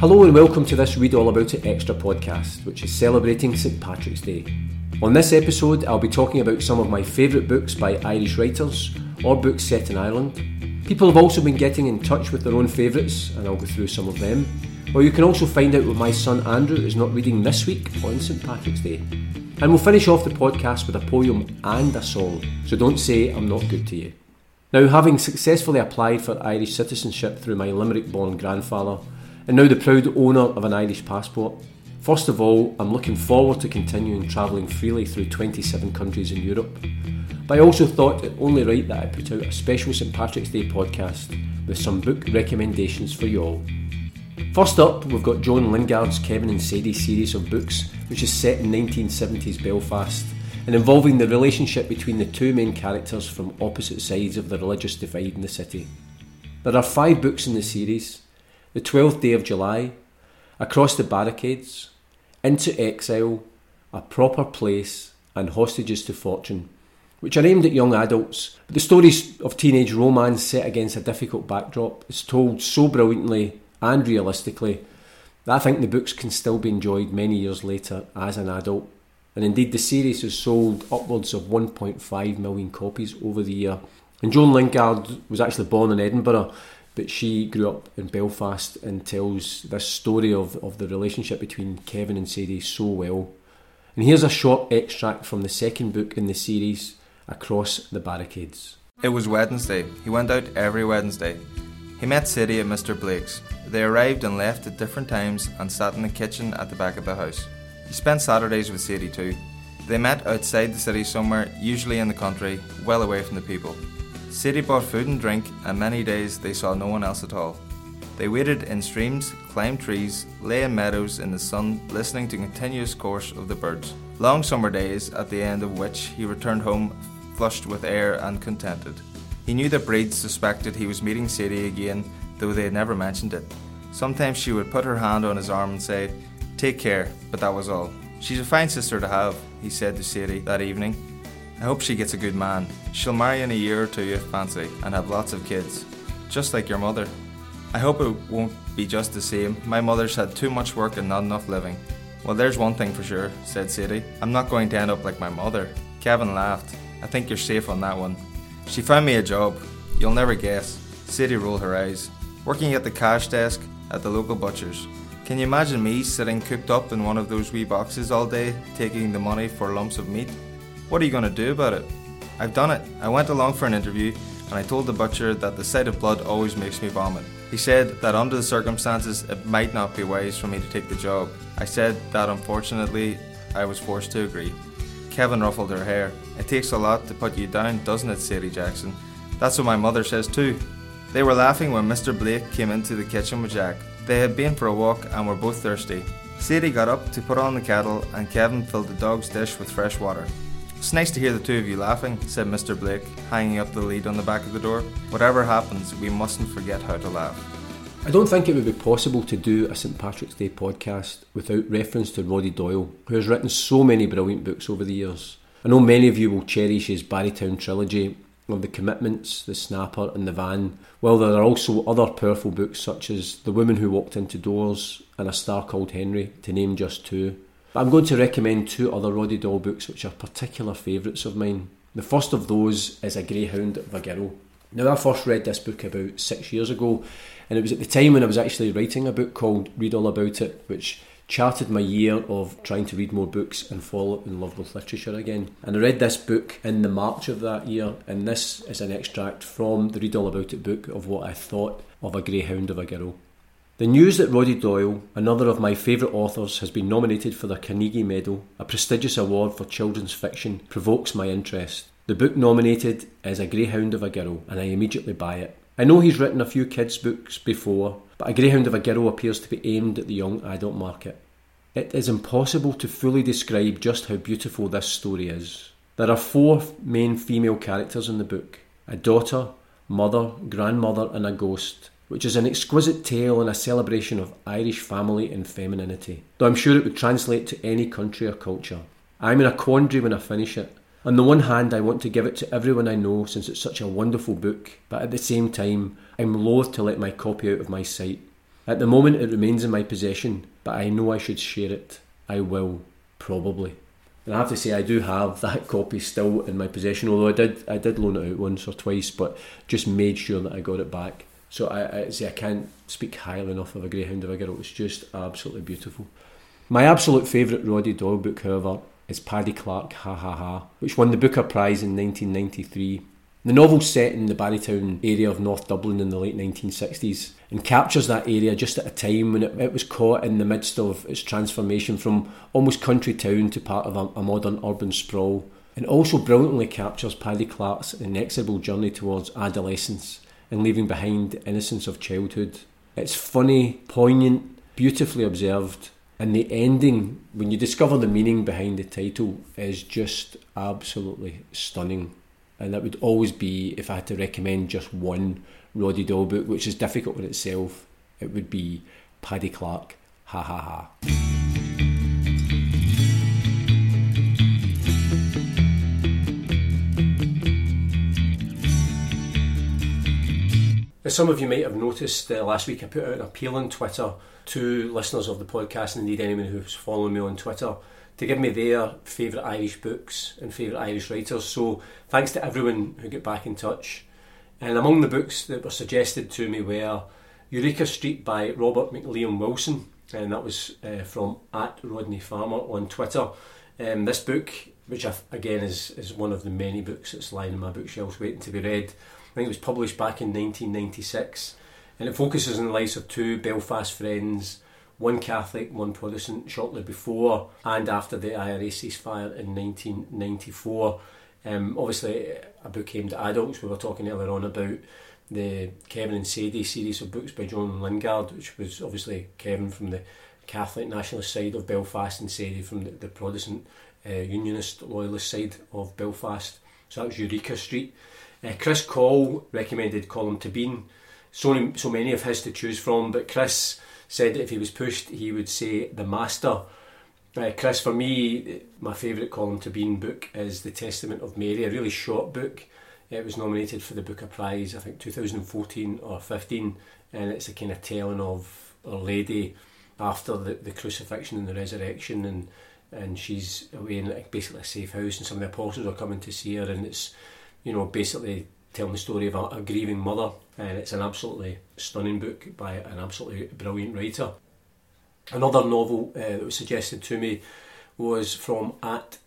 Hello and welcome to this Read All About It Extra podcast, which is celebrating St Patrick's Day. On this episode, I'll be talking about some of my favourite books by Irish writers, or books set in Ireland. People have also been getting in touch with their own favourites, and I'll go through some of them. Or you can also find out what my son Andrew is not reading this week on St Patrick's Day. And we'll finish off the podcast with a poem and a song, so don't say I'm not good to you. Now, having successfully applied for Irish citizenship through my Limerick-born grandfather, and now the proud owner of an Irish passport. First of all, I'm looking forward to continuing travelling freely through 27 countries in Europe. But I also thought it only right that I put out a special St Patrick's Day podcast with some book recommendations for you all. First up, we've got Joan Lingard's Kevin and Sadie series of books, which is set in 1970s Belfast, and involving the relationship between the two main characters from opposite sides of the religious divide in the city. There are 5 books in the series: The 12th Day of July, Across the Barricades, Into Exile, A Proper Place and Hostages to Fortune, which are aimed at young adults, but the stories of teenage romance set against a difficult backdrop is told so brilliantly and realistically that I think the books can still be enjoyed many years later as an adult, and indeed the series has sold upwards of 1.5 million copies over the year. And Joan Lingard was actually born in Edinburgh, but she grew up in Belfast and tells this story of the relationship between Kevin and Sadie so well. And here's a short extract from the second book in the series, Across the Barricades. It was Wednesday. He went out every Wednesday. He met Sadie at Mr. Blake's. They arrived and left at different times and sat in the kitchen at the back of the house. He spent Saturdays with Sadie too. They met outside the city somewhere, usually in the country, well away from the people. Sadie bought food and drink, and many days they saw no one else at all. They waded in streams, climbed trees, lay in meadows in the sun, listening to continuous course of the birds. Long summer days, at the end of which he returned home flushed with air and contented. He knew that Breed suspected he was meeting Sadie again, though they had never mentioned it. Sometimes she would put her hand on his arm and say, "Take care," but that was all. "She's a fine sister to have," he said to Sadie that evening. "I hope she gets a good man. She'll marry in a year or two if fancy, and have lots of kids. Just like your mother." "I hope it won't be just the same. My mother's had too much work and not enough living." "Well, there's one thing for sure," said Sadie. "I'm not going to end up like my mother." Kevin laughed. "I think you're safe on that one." "She found me a job. You'll never guess." Sadie rolled her eyes. "Working at the cash desk at the local butcher's. Can you imagine me sitting cooped up in one of those wee boxes all day, taking the money for lumps of meat? What are you going to do about it?" "I've done it. I went along for an interview and I told the butcher that the sight of blood always makes me vomit. He said that under the circumstances it might not be wise for me to take the job. I said that unfortunately I was forced to agree." Kevin ruffled her hair. "It takes a lot to put you down, doesn't it, Sadie Jackson? That's what my mother says too." They were laughing when Mr. Blake came into the kitchen with Jack. They had been for a walk and were both thirsty. Sadie got up to put on the kettle and Kevin filled the dog's dish with fresh water. "It's nice to hear the two of you laughing," said Mr. Blake, hanging up the lead on the back of the door. "Whatever happens, we mustn't forget how to laugh." I don't think it would be possible to do a St Patrick's Day podcast without reference to Roddy Doyle, who has written so many brilliant books over the years. I know many of you will cherish his Barrytown trilogy of The Commitments, The Snapper and The Van, while there are also other powerful books such as The Woman Who Walked Into Doors and A Star Called Henry, to name just 2. I'm going to recommend 2 other Roddy Doyle books which are particular favourites of mine. The first of those is A Greyhound of a Girl. Now, I first read this book about 6 years ago, and it was at the time when I was actually writing a book called Read All About It, which charted my year of trying to read more books and fall in love with literature again. And I read this book in the March of that year, and this is an extract from the Read All About It book of what I thought of A Greyhound of a Girl. The news that Roddy Doyle, another of my favourite authors, has been nominated for the Carnegie Medal, a prestigious award for children's fiction, provokes my interest. The book nominated is A Greyhound of a Girl, and I immediately buy it. I know he's written a few kids' books before, but A Greyhound of a Girl appears to be aimed at the young adult market. It is impossible to fully describe just how beautiful this story is. There are 4 main female characters in the book: a daughter, mother, grandmother and a ghost, which is an exquisite tale and a celebration of Irish family and femininity, though I'm sure it would translate to any country or culture. I'm in a quandary when I finish it. On the one hand, I want to give it to everyone I know since it's such a wonderful book, but at the same time, I'm loath to let my copy out of my sight. At the moment it remains in my possession, but I know I should share it. I will, probably. And I have to say I do have that copy still in my possession, although I did loan it out once or twice, but just made sure that I got it back. So I can't speak highly enough of A Greyhound of a Girl. It's just absolutely beautiful. My absolute favourite Roddy Doyle book, however, is Paddy Clarke, Ha Ha Ha, which won the Booker Prize in 1993. The novel's set in the Barrytown area of North Dublin in the late 1960s and captures that area just at a time when it was caught in the midst of its transformation from almost country town to part of a modern urban sprawl. It also brilliantly captures Paddy Clarke's inexorable journey towards adolescence and leaving behind the innocence of childhood. It's funny, poignant, beautifully observed, and the ending, when you discover the meaning behind the title, is just absolutely stunning. And that would always be, if I had to recommend just one Roddy Doyle book, which is difficult in itself, it would be Paddy Clarke, Ha Ha Ha. As some of you might have noticed, last week I put out an appeal on Twitter to listeners of the podcast, and indeed anyone who's following me on Twitter, to give me their favourite Irish books and favourite Irish writers. So thanks to everyone who got back in touch. And among the books that were suggested to me were Eureka Street by Robert McLean Wilson, and that was from @RodneyFarmer on Twitter. This book, which again is one of the many books that's lying in my bookshelves waiting to be read, I think it was published back in 1996, and it focuses on the lives of two Belfast friends, one Catholic, one Protestant, shortly before and after the IRA ceasefire in 1994. Obviously, a book aimed at adults. We were talking earlier on about the Kevin and Sadie series of books by Joan Lingard, which was obviously Kevin from the Catholic nationalist side of Belfast and Sadie from the Protestant unionist loyalist side of Belfast. So that was Eureka Street. Chris Call recommended Colm Tóibín. So many of his to choose from, but Chris said that if he was pushed, he would say The Master. Chris, for me, my favourite Colm Tóibín book is The Testament of Mary, a really short book. It was nominated for the Booker Prize, I think 2014 or 15, and it's a kind of telling of Our Lady after the crucifixion and the resurrection, and she's away in basically a safe house, and some of the apostles are coming to see her, and it's, you know, basically telling the story of a grieving mother, and it's an absolutely stunning book by an absolutely brilliant writer. Another novel that was suggested to me was from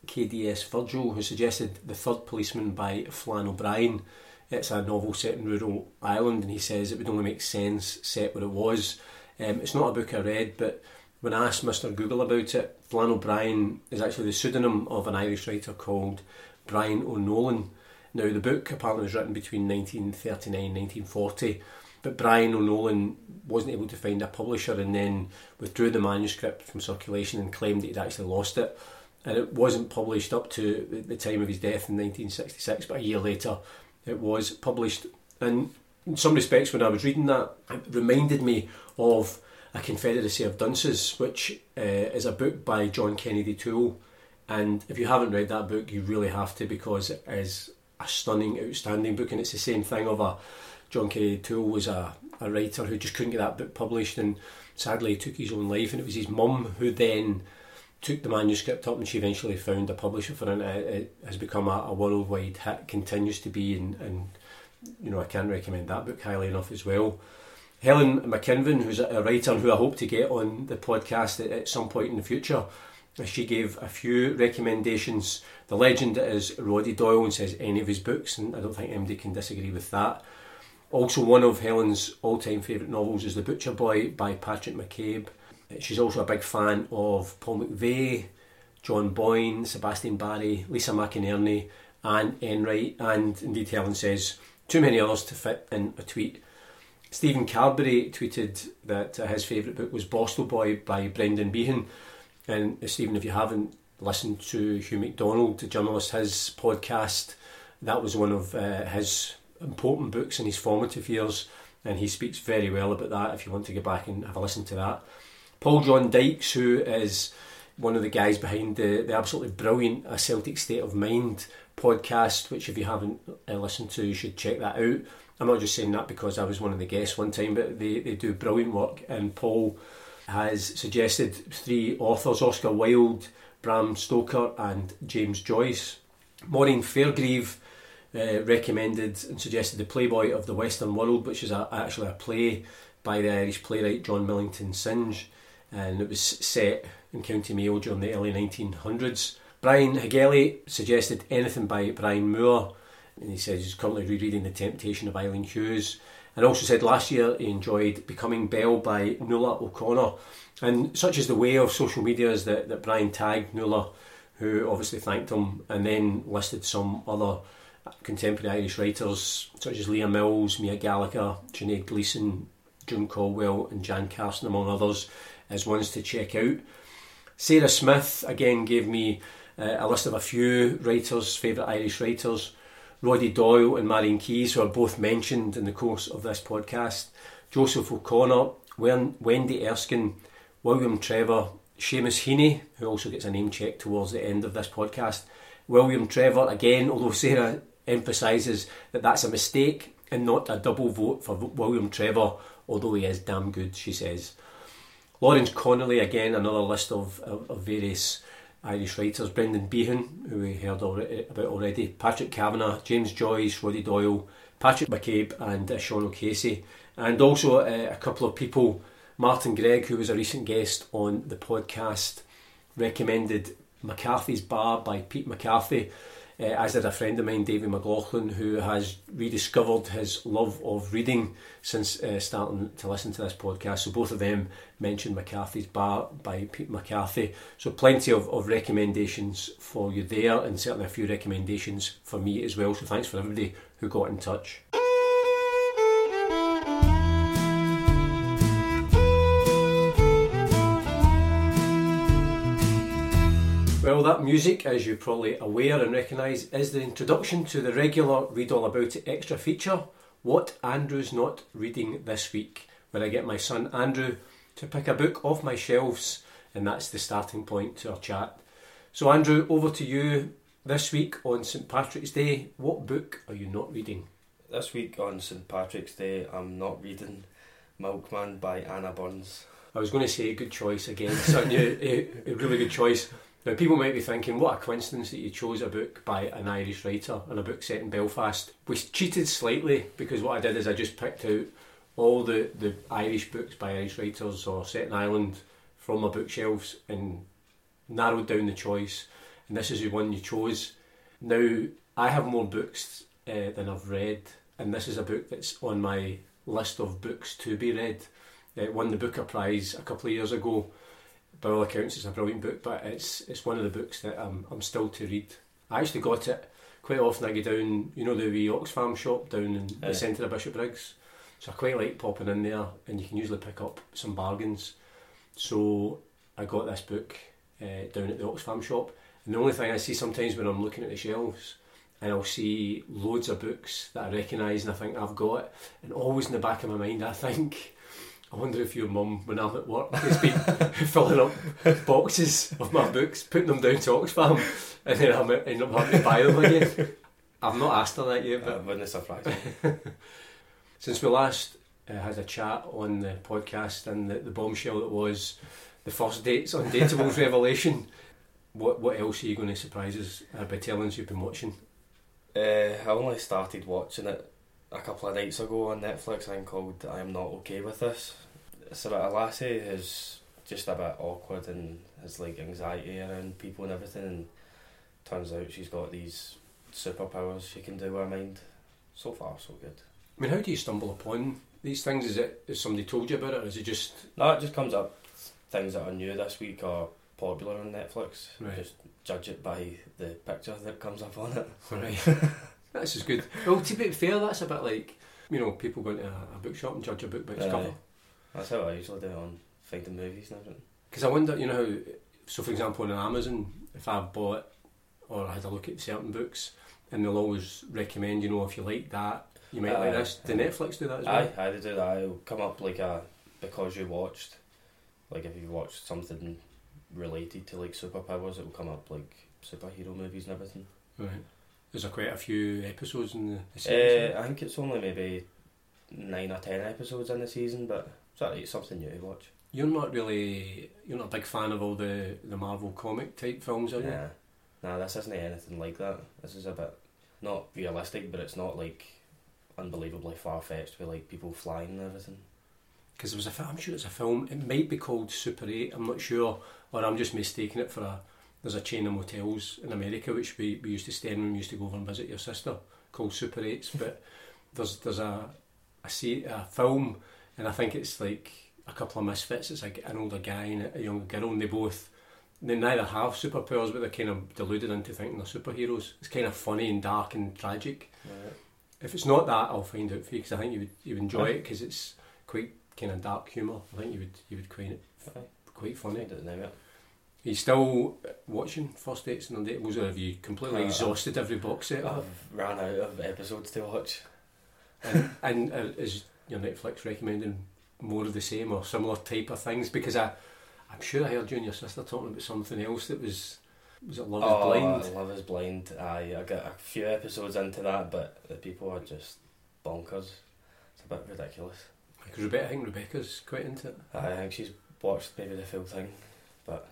@KDSVirgil, who suggested The Third Policeman by Flann O'Brien. It's a novel set in rural Ireland, and he says it would only make sense set where it was. It's not a book I read, but when I asked Mr. Google about it, Flann O'Brien is actually the pseudonym of an Irish writer called Brian O'Nolan. Now, the book apparently was written between 1939 and 1940, but Brian O'Nolan wasn't able to find a publisher and then withdrew the manuscript from circulation and claimed that he'd actually lost it. And it wasn't published up to the time of his death in 1966, but a year later it was published. And in some respects, when I was reading that, it reminded me of A Confederacy of Dunces, which is a book by John Kennedy Toole. And if you haven't read that book, you really have to, because it is a stunning, outstanding book, and it's the same thing of John Kennedy Toole was a writer who just couldn't get that book published, and sadly took his own life, and it was his mum who then took the manuscript up, and she eventually found a publisher for it, and it has become a worldwide hit, continues to be, and you know, I can't recommend that book highly enough as well. Helen McKinvin, who's a writer who I hope to get on the podcast at some point in the future, she gave a few recommendations. The legend is Roddy Doyle, and says any of his books, and I don't think MD can disagree with that. Also, one of Helen's all-time favourite novels is The Butcher Boy by Patrick McCabe. She's also a big fan of Paul McVeagh, John Boyne, Sebastian Barry, Lisa McInerney, Anne Enright, and indeed Helen says too many others to fit in a tweet. Stephen Carberry tweeted that his favourite book was Boston Boy by Brendan Behan. And Stephen, if you haven't listened to Hugh MacDonald, the journalist, his podcast, that was one of his important books in his formative years, and he speaks very well about that if you want to go back and have a listen to that. Paul John Dykes, who is one of the guys behind the absolutely brilliant A Celtic State of Mind podcast, which if you haven't listened to, you should check that out. I'm not just saying that because I was one of the guests one time, but they do brilliant work. And Paul has suggested three authors, Oscar Wilde, Bram Stoker and James Joyce. Maureen Fairgrieve recommended and suggested The Playboy of the Western World, which is actually a play by the Irish playwright John Millington Synge, and it was set in County Mayo during the early 1900s. Brian Hegeli suggested anything by Brian Moore, and he says he's currently rereading The Temptation of Eileen Hughes, and also said last year he enjoyed Becoming Belle by Nuala O'Connor. And such is the way of social media is that Brian tagged Nuala, who obviously thanked him, and then listed some other contemporary Irish writers such as Leah Mills, Mia Gallagher, Sinead Gleeson, June Caldwell and Jan Carson, among others, as ones to check out. Sarah Smith again gave me a list of a few writers, favourite Irish writers. Roddy Doyle and Marian Keyes, who are both mentioned in the course of this podcast. Joseph O'Connor, Wendy Erskine, William Trevor, Seamus Heaney, who also gets a name check towards the end of this podcast. William Trevor, again, although Sarah emphasises that that's a mistake and not a double vote for William Trevor, although he is damn good, she says. Lawrence Connolly, again, another list of various Irish writers. Brendan Behan, who we heard about already. Patrick Kavanagh, James Joyce, Roddy Doyle, Patrick McCabe and Sean O'Casey. And also a couple of people. Martin Gregg, who was a recent guest on the podcast, recommended McCarthy's Bar by Pete McCarthy, as did a friend of mine, David McLaughlin, who has rediscovered his love of reading since starting to listen to this podcast. So both of them mentioned McCarthy's Bar by Pete McCarthy. So plenty of recommendations for you there, and certainly a few recommendations for me as well. So thanks for everybody who got in touch. Well, that music, as you're probably aware and recognise, is the introduction to the regular Read All About It extra feature, What Andrew's Not Reading This Week, where I get my son Andrew to pick a book off my shelves, and that's the starting point to our chat. So Andrew, over to you. This week on St Patrick's Day, what book are you not reading? This week on St Patrick's Day, I'm not reading Milkman by Anna Burns. I was going to say, good choice again, certainly a really good choice. Now, people might be thinking, what a coincidence that you chose a book by an Irish writer and a book set in Belfast. We cheated slightly because what I did is I just picked out all the Irish books by Irish writers or set in Ireland from my bookshelves and narrowed down the choice. And this is the one you chose. Now, I have more books than I've read, and this is a book that's on my list of books to be read. It won the Booker Prize a couple of years ago. By all accounts, it's a brilliant book, but it's one of the books that I'm still to read. I actually got it quite often. I go down, you know, the wee Oxfam shop down in the centre of Bishopbriggs. So I quite like popping in there, and you can usually pick up some bargains. So I got this book down at the Oxfam shop. And the only thing I see sometimes when I'm looking at the shelves, and I'll see loads of books that I recognise and I think I've got it. And always in the back of my mind, I think, I wonder if your mum, when I'm at work, has been filling up boxes of my books, putting them down to Oxfam, and then I might end up having to buy them again. I've not asked her that yet, but it wouldn't surprise me. Since we last had a chat on the podcast and the bombshell that was the first dates on Dateable's revelation, what else are you going to surprise us by telling us you've been watching? I only started watching it a couple of nights ago on Netflix, I think, called I'm Not Okay With This. It's about a lassie who's just a bit awkward and has like anxiety around people and everything, and turns out she's got these superpowers she can do with her mind. So far, so good. I mean, how do you stumble upon these things? Has somebody told you about it, or is it just... No, it just comes up. Things that are new this week are popular on Netflix. Right. Just judge it by the picture that comes up on it. Right. That's as good. Well, to be fair, that's a bit like, you know, people go into a bookshop and judge a book by its cover. That's how I usually do it on finding movies and everything. Because I wonder, you know, how, so for example on Amazon, if I've bought or had a look at certain books, and they'll always recommend, you know, if you like that, you might like this. Do Netflix do that as well? Aye, they do that. It'll come up like a, because you watched, like if you watched something related to like superpowers, it'll come up like superhero movies and everything. Right. There's quite a few episodes in the season. I think it's only maybe 9 or 10 episodes in the season, but it's alright, it's something new to watch. You're not a big fan of all the Marvel comic type films, are you? Nah, this isn't anything like that. This is a bit, not realistic, but it's not like unbelievably far-fetched with like people flying and everything. Because I'm sure it's a film, it might be called Super 8, I'm not sure, or I'm just mistaking it for there's a chain of motels in America which we used to stay in when we used to go over and visit your sister, called Super 8s, but there's a film, and I think it's like a couple of misfits. It's like an older guy and a younger girl, and they neither have superpowers, but they're kind of deluded into thinking they're superheroes. It's kind of funny and dark and tragic. Right. If it's not that, I'll find out for you, because I think you would enjoy it, because it's quite kind of dark humour. I think you would quite funny. Are you still watching First Dates and Undateables, or have you completely exhausted every box set? I've ran out of episodes to watch. And is your Netflix recommending more of the same or similar type of things? Because I'm sure I heard you and your sister talking about something else that was it Love is Blind? Love is Blind. I got a few episodes into that, but the people are just bonkers. It's a bit ridiculous. Because I think Rebecca's quite into it. I think she's watched maybe the full thing, but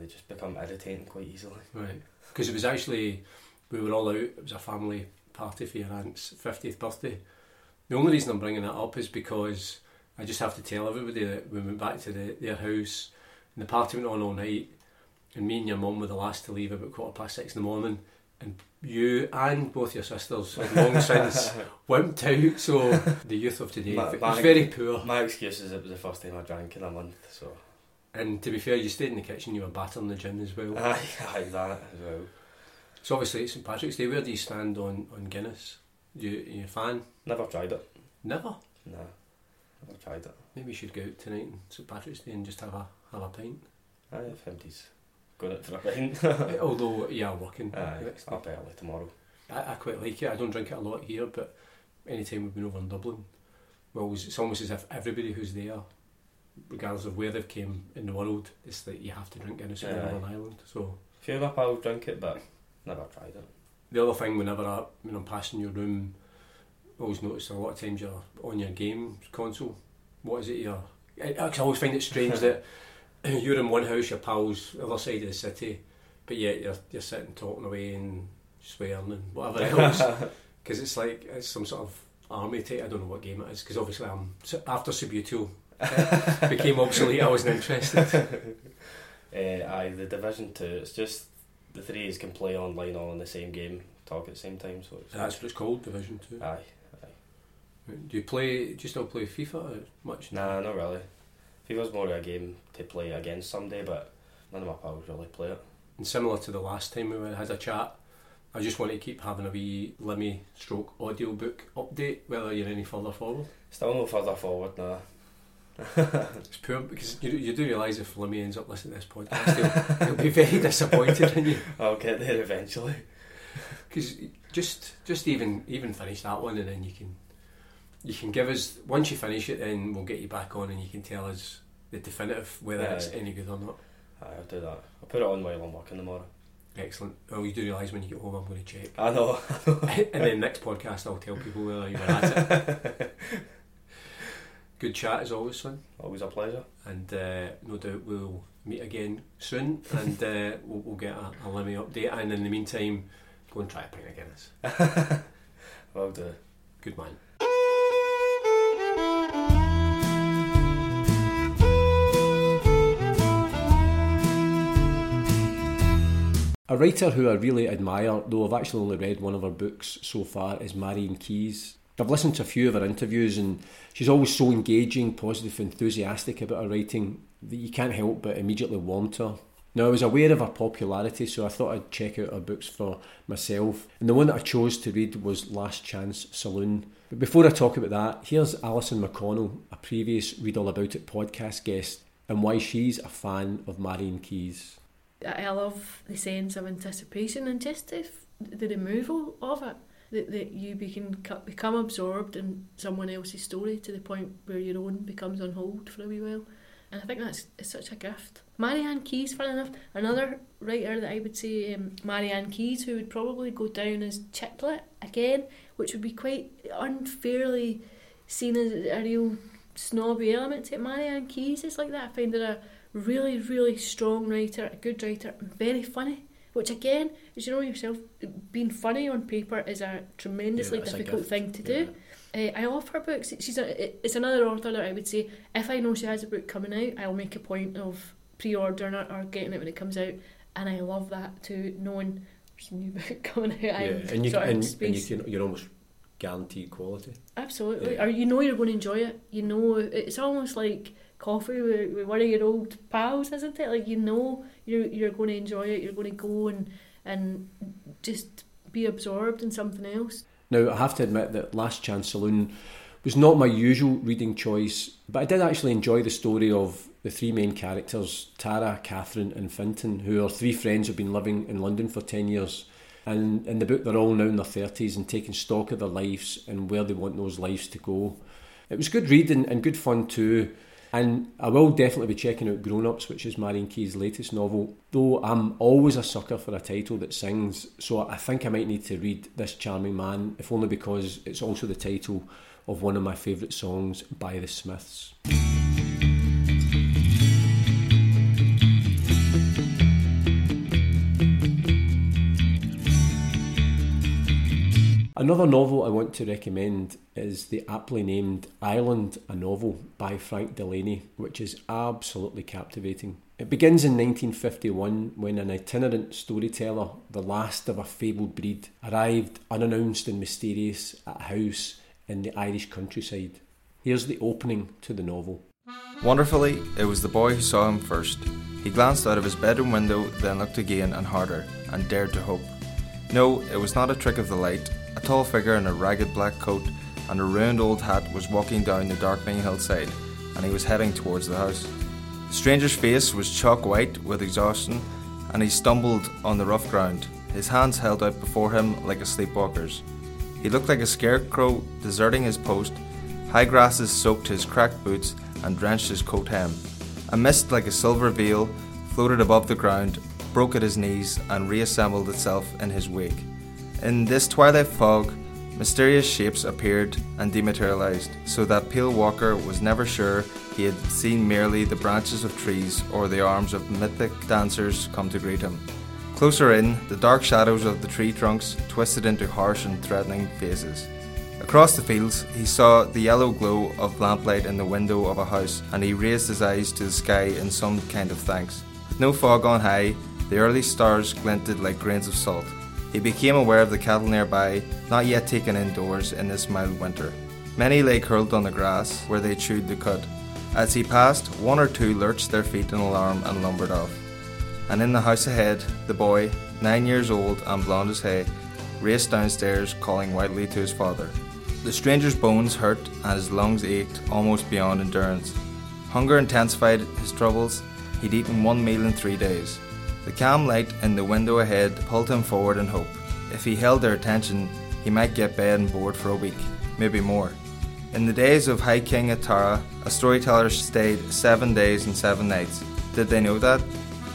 they just become irritating quite easily. Right. Because it was actually, we were all out, it was a family party for your aunt's 50th birthday. The only reason I'm bringing that up is because I just have to tell everybody that we went back to their house and the party went on all night, and me and your mum were the last to leave about 6:15 in the morning, and you and both your sisters have long since wimped out, so the youth of today was very poor. My excuse is it was the first time I drank in a month, so... And to be fair, you stayed in the kitchen, you were battering the gym as well. Aye, that as well. So obviously it's St Patrick's Day. Where do you stand on Guinness? Are you a fan? Never tried it. Never? No, never tried it. Maybe you should go out tonight on St Patrick's Day and just have a pint. Aye, if empties. Got it for a pint. Although, yeah, I'm working. Aye, I'll be early tomorrow. I quite like it. I don't drink it a lot here, but any time we've been over in Dublin, well, it's almost as if everybody who's there, regardless of where they've came in the world, it's that you have to drink Guinness on an island. So a few of my pals drink it, but never tried it. The other thing, when I'm passing your room, I always notice a lot of times you're on your game console. What is it you're... I always find it strange that you're in one house, your pal's the other side of the city, but yet you're sitting talking away and swearing and whatever else, because it's like it's some sort of army type. I don't know what game it is, because obviously I'm after Subutil became obsolete, I wasn't interested. Aye, the Division 2, it's just the three of us can play online all in the same game, talk at the same time, so it's... That's what it's called, Division 2? Aye. Do you still play FIFA much? Nah, not really. FIFA's more of a game to play against someday, but none of my pals really play it. And similar to the last time we had a chat, I just want to keep having a wee Lemmy / audiobook update, whether you're any further forward. Still no further forward, nah. It's poor, because you do realise if Lemmy ends up listening to this podcast, he'll be very disappointed in you. I'll get there eventually. Because just even finish that one, and then you can give us, once you finish it, then we'll get you back on and you can tell us the definitive, whether it's any good or not. I'll do that. I'll put it on while I'm working tomorrow. Excellent. Well, you do realise when you get home I'm going to check. I know. And then next podcast I'll tell people whether you were at it. Good chat as always, son. Always a pleasure. And no doubt we'll meet again soon, and we'll get a Lemmy update. And in the meantime, go and try a pint of Guinness. Well done. Good man. A writer who I really admire, though I've actually only read one of her books so far, is Marian Keyes. I've listened to a few of her interviews, and she's always so engaging, positive, enthusiastic about her writing that you can't help but immediately warm to her. Now, I was aware of her popularity, so I thought I'd check out her books for myself, and the one that I chose to read was Last Chance Saloon. But before I talk about that, here's Alison McConnell, a previous Read All About It podcast guest, and why she's a fan of Marian Keyes. I love the sense of anticipation and just the removal of it. That you become absorbed in someone else's story to the point where your own becomes on hold for a wee while. And I think that's such a gift. Marian Keyes, fair enough. Another writer that I would say, Marian Keyes, who would probably go down as chick lit again, which would be quite unfairly seen as a real snobby element to it. Marian Keyes is like that. I find her a really, really strong writer, a good writer, and very funny. Which again, as you know yourself, being funny on paper is a tremendously difficult thing to do. I love her books. It's another author that I would say, if I know she has a book coming out, I'll make a point of pre-ordering it or getting it when it comes out. And I love that too, knowing there's a new book coming out. You're almost guaranteed quality. Absolutely. Yeah. Or you know you're going to enjoy it. You know, it's almost like coffee with one of your old pals, isn't it? Like, you know you're going to enjoy it, you're going to go and just be absorbed in something else. Now, I have to admit that Last Chance Saloon was not my usual reading choice, but I did actually enjoy the story of the three main characters, Tara, Catherine and Fintan, who are three friends who've been living in London for 10 years. And in the book, they're all now in their 30s and taking stock of their lives and where they want those lives to go. It was good reading and good fun too. And I will definitely be checking out Grown Ups, which is Marian Keyes' latest novel, though I'm always a sucker for a title that sings, so I think I might need to read This Charming Man, if only because it's also the title of one of my favourite songs by The Smiths. Another novel I want to recommend is the aptly named Island, a novel by Frank Delaney, which is absolutely captivating. It begins in 1951 when an itinerant storyteller, the last of a fabled breed, arrived unannounced and mysterious at a house in the Irish countryside. Here's the opening to the novel. Wonderfully, it was the boy who saw him first. He glanced out of his bedroom window, then looked again and harder, and dared to hope. No, it was not a trick of the light. A tall figure in a ragged black coat and a round old hat was walking down the darkening hillside, and he was heading towards the house. The stranger's face was chalk white with exhaustion, and he stumbled on the rough ground, his hands held out before him like a sleepwalker's. He looked like a scarecrow deserting his post. High grasses soaked his cracked boots and drenched his coat hem. A mist like a silver veil floated above the ground, broke at his knees, and reassembled itself in his wake. In this twilight fog, mysterious shapes appeared and dematerialized, so that Peel Walker was never sure he had seen merely the branches of trees or the arms of mythic dancers come to greet him. Closer in, the dark shadows of the tree trunks twisted into harsh and threatening faces. Across the fields, he saw the yellow glow of lamplight in the window of a house, and he raised his eyes to the sky in some kind of thanks. With no fog on high, the early stars glinted like grains of salt. He became aware of the cattle nearby, not yet taken indoors in this mild winter. Many lay curled on the grass, where they chewed the cud. As he passed, one or two lurched their feet in alarm and lumbered off. And in the house ahead, the boy, 9 years old and blond as hay, raced downstairs, calling wildly to his father. The stranger's bones hurt and his lungs ached almost beyond endurance. Hunger intensified his troubles. He'd eaten one meal in 3 days. The calm light in the window ahead pulled him forward in hope. If he held their attention, he might get bed and board for a week, maybe more. In the days of High King Atara, a storyteller stayed 7 days and 7 nights. Did they know that?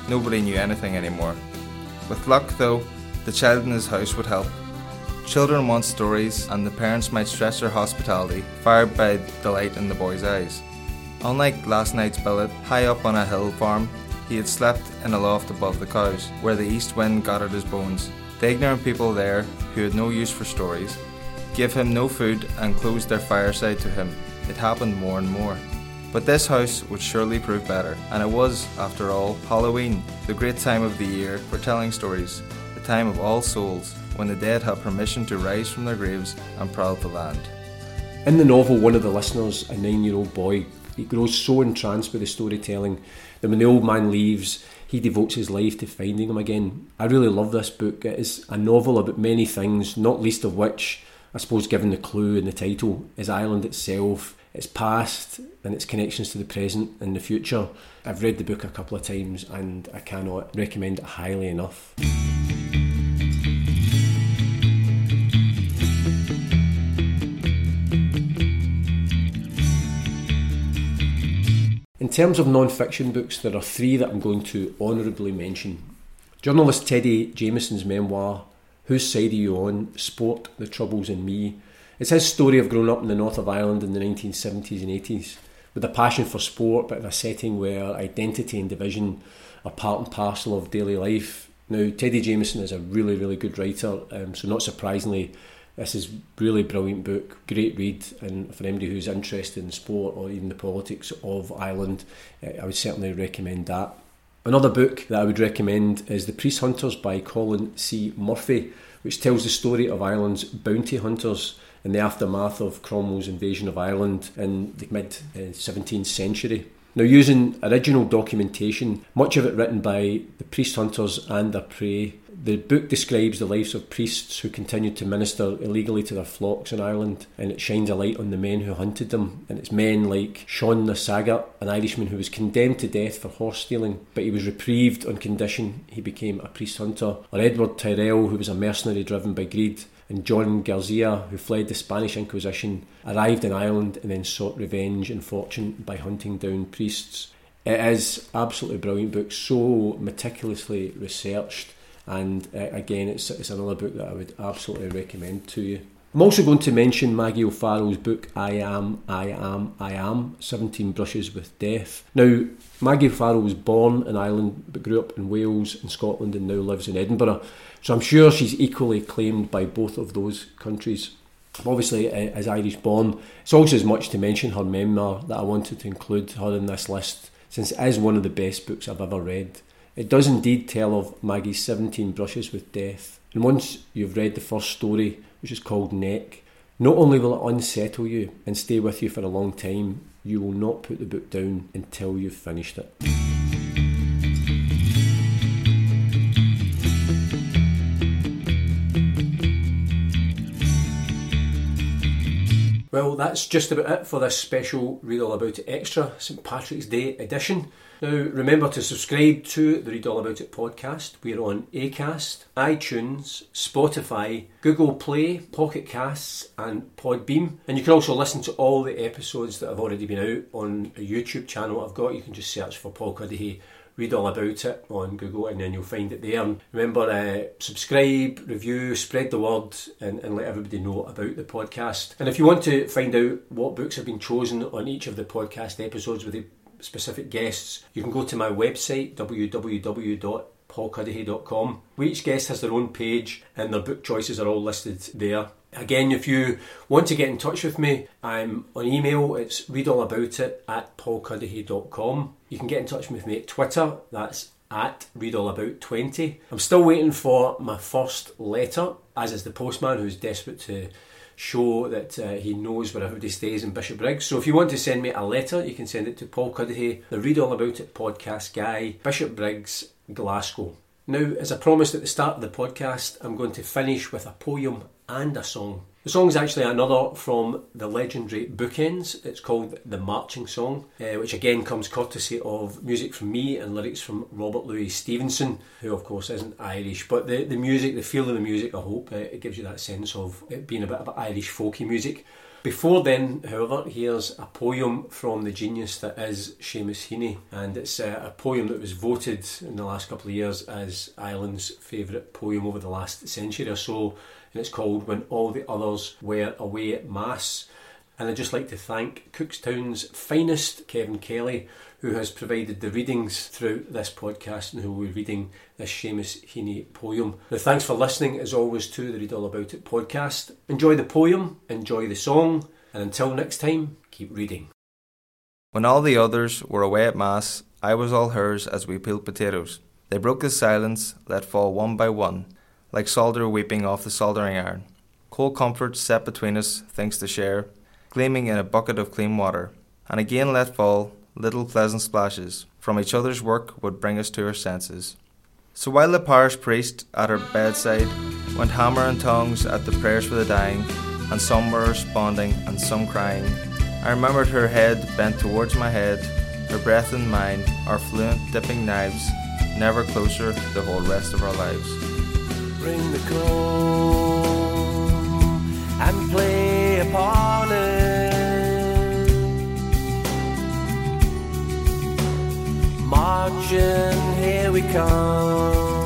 Nobody knew anything anymore. With luck, though, the child in his house would help. Children want stories, and the parents might stretch their hospitality, fired by delight in the boy's eyes. Unlike last night's billet, high up on a hill farm, he had slept in a loft above the cows, where the east wind got at his bones. The ignorant people there, who had no use for stories, gave him no food and closed their fireside to him. It happened more and more. But this house would surely prove better, and it was, after all, Halloween, the great time of the year for telling stories, the time of all souls, when the dead have permission to rise from their graves and prowl the land. In the novel, one of the listeners, a 9-year-old boy, he grows so entranced by the storytelling that when the old man leaves, he devotes his life to finding him again. I really love this book. It is a novel about many things, not least of which, I suppose given the clue in the title, is Ireland itself, its past and its connections to the present and the future. I've read the book a couple of times and I cannot recommend it highly enough. In terms of non-fiction books, there are three that I'm going to honourably mention. Journalist Teddy Jameson's memoir, Whose Side Are You On? Sport, The Troubles and Me. It's his story of growing up in the north of Ireland in the 1970s and 80s, with a passion for sport, but in a setting where identity and division are part and parcel of daily life. Now, Teddy Jameson is a really, really good writer, so not surprisingly, this is a really brilliant book, great read, and for anybody who's interested in sport or even the politics of Ireland, I would certainly recommend that. Another book that I would recommend is The Priest Hunters by Colin C. Murphy, which tells the story of Ireland's bounty hunters in the aftermath of Cromwell's invasion of Ireland in the mid-17th century. Now, using original documentation, much of it written by the priest hunters and their prey, the book describes the lives of priests who continued to minister illegally to their flocks in Ireland, and it shines a light on the men who hunted them. And it's men like Sean na Sagat, an Irishman who was condemned to death for horse stealing, but he was reprieved on condition he became a priest hunter, or Edward Tyrrell, who was a mercenary driven by greed, and John Garcia, who fled the Spanish Inquisition, arrived in Ireland and then sought revenge and fortune by hunting down priests. It is absolutely brilliant book, so meticulously researched, and again it's another book that I would absolutely recommend to you. I'm also going to mention Maggie O'Farrell's book I Am, 17 Brushes with Death. Now, Maggie O'Farrell was born in Ireland but grew up in Wales and Scotland and now lives in Edinburgh. So I'm sure she's equally acclaimed by both of those countries. Obviously, as Irish born, it's also as much to mention her memoir that I wanted to include her in this list, since it is one of the best books I've ever read. It does indeed tell of Maggie's 17 brushes with death. And once you've read the first story, which is called Neck, not only will it unsettle you and stay with you for a long time, you will not put the book down until you've finished it. Well, that's just about it for this special Read All About It Extra St Patrick's Day edition. Now, remember to subscribe to the Read All About It podcast. We're on Acast, iTunes, Spotify, Google Play, Pocket Casts and Podbeam. And you can also listen to all the episodes that have already been out on a YouTube channel I've got. You can just search for Paul Cuddihy, Read All About It on Google, and then you'll find it there. And remember, subscribe, review, spread the word and let everybody know about the podcast. And if you want to find out what books have been chosen on each of the podcast episodes with the specific guests, you can go to my website, www.paulcuddihy.com. Each guest has their own page and their book choices are all listed there. Again, if you want to get in touch with me, I'm on email, it's readallaboutit@paulcuddihy.com. You can get in touch with me at Twitter, that's at readallabout20. I'm still waiting for my first letter, as is the postman who's desperate to show that he knows where everybody stays in Bishop Briggs. So if you want to send me a letter, you can send it to Paul Cuddihy, the Read All About It podcast guy, Bishop Briggs, Glasgow. Now, as I promised at the start of the podcast, I'm going to finish with a poem and a song. The song is actually another from the legendary Bookends. It's called The Marching Song, which again comes courtesy of music from me and lyrics from Robert Louis Stevenson, who of course isn't Irish, but the music, the feel of the music, I hope it gives you that sense of it being a bit of Irish folky music. Before then, however, here's a poem from the genius that is Seamus Heaney, and it's a poem that was voted in the last couple of years as Ireland's favourite poem over the last century or so, and it's called When All the Others Were Away at Mass. And I'd just like to thank Cookstown's finest Kevin Kelly, who has provided the readings throughout this podcast and who will be reading this Seamus Heaney poem. Now, thanks for listening, as always, to the Read All About It podcast. Enjoy the poem, enjoy the song, and until next time, keep reading. When all the others were away at Mass, I was all hers as we peeled potatoes. They broke the silence, let fall one by one, like solder weeping off the soldering iron. Cold comfort set between us, things to share, gleaming in a bucket of clean water, and again let fall little pleasant splashes from each other's work would bring us to our senses. So while the parish priest at her bedside went hammer and tongs at the prayers for the dying, and some were responding and some crying, I remembered her head bent towards my head, her breath in mine, our fluent dipping knives, never closer the whole rest of our lives. Bring the comb and play upon it. come?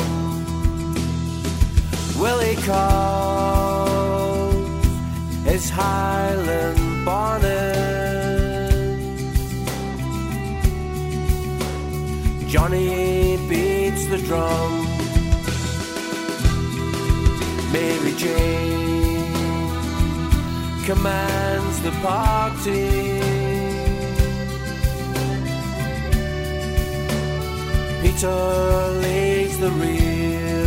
Will he come? His Highland bonnet. Johnny beats the drum. Mary Jane commands the party. Peter leads the rear.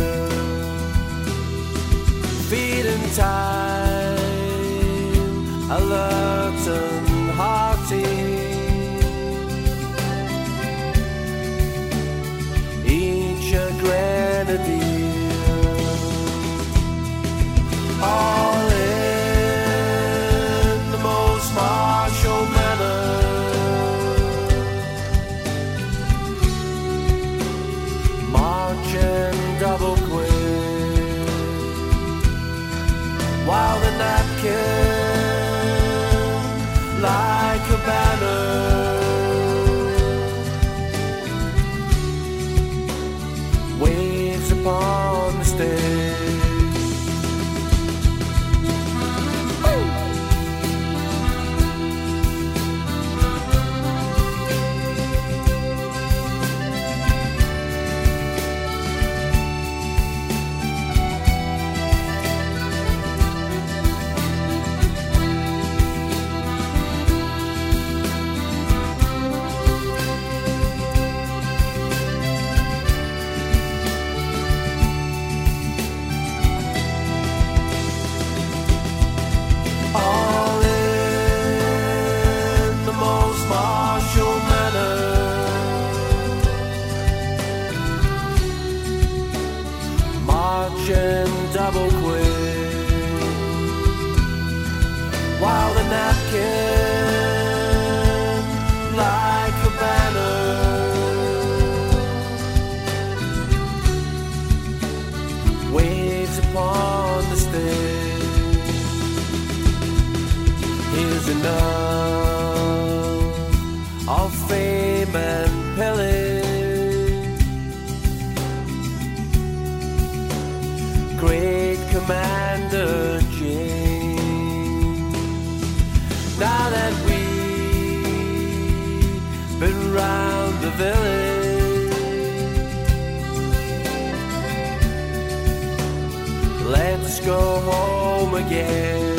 Feeding time, alert and hearty. Each a grenadier. All in the most martial manner. While the napkin, like a banner, waves upon the stage. Let's go home again.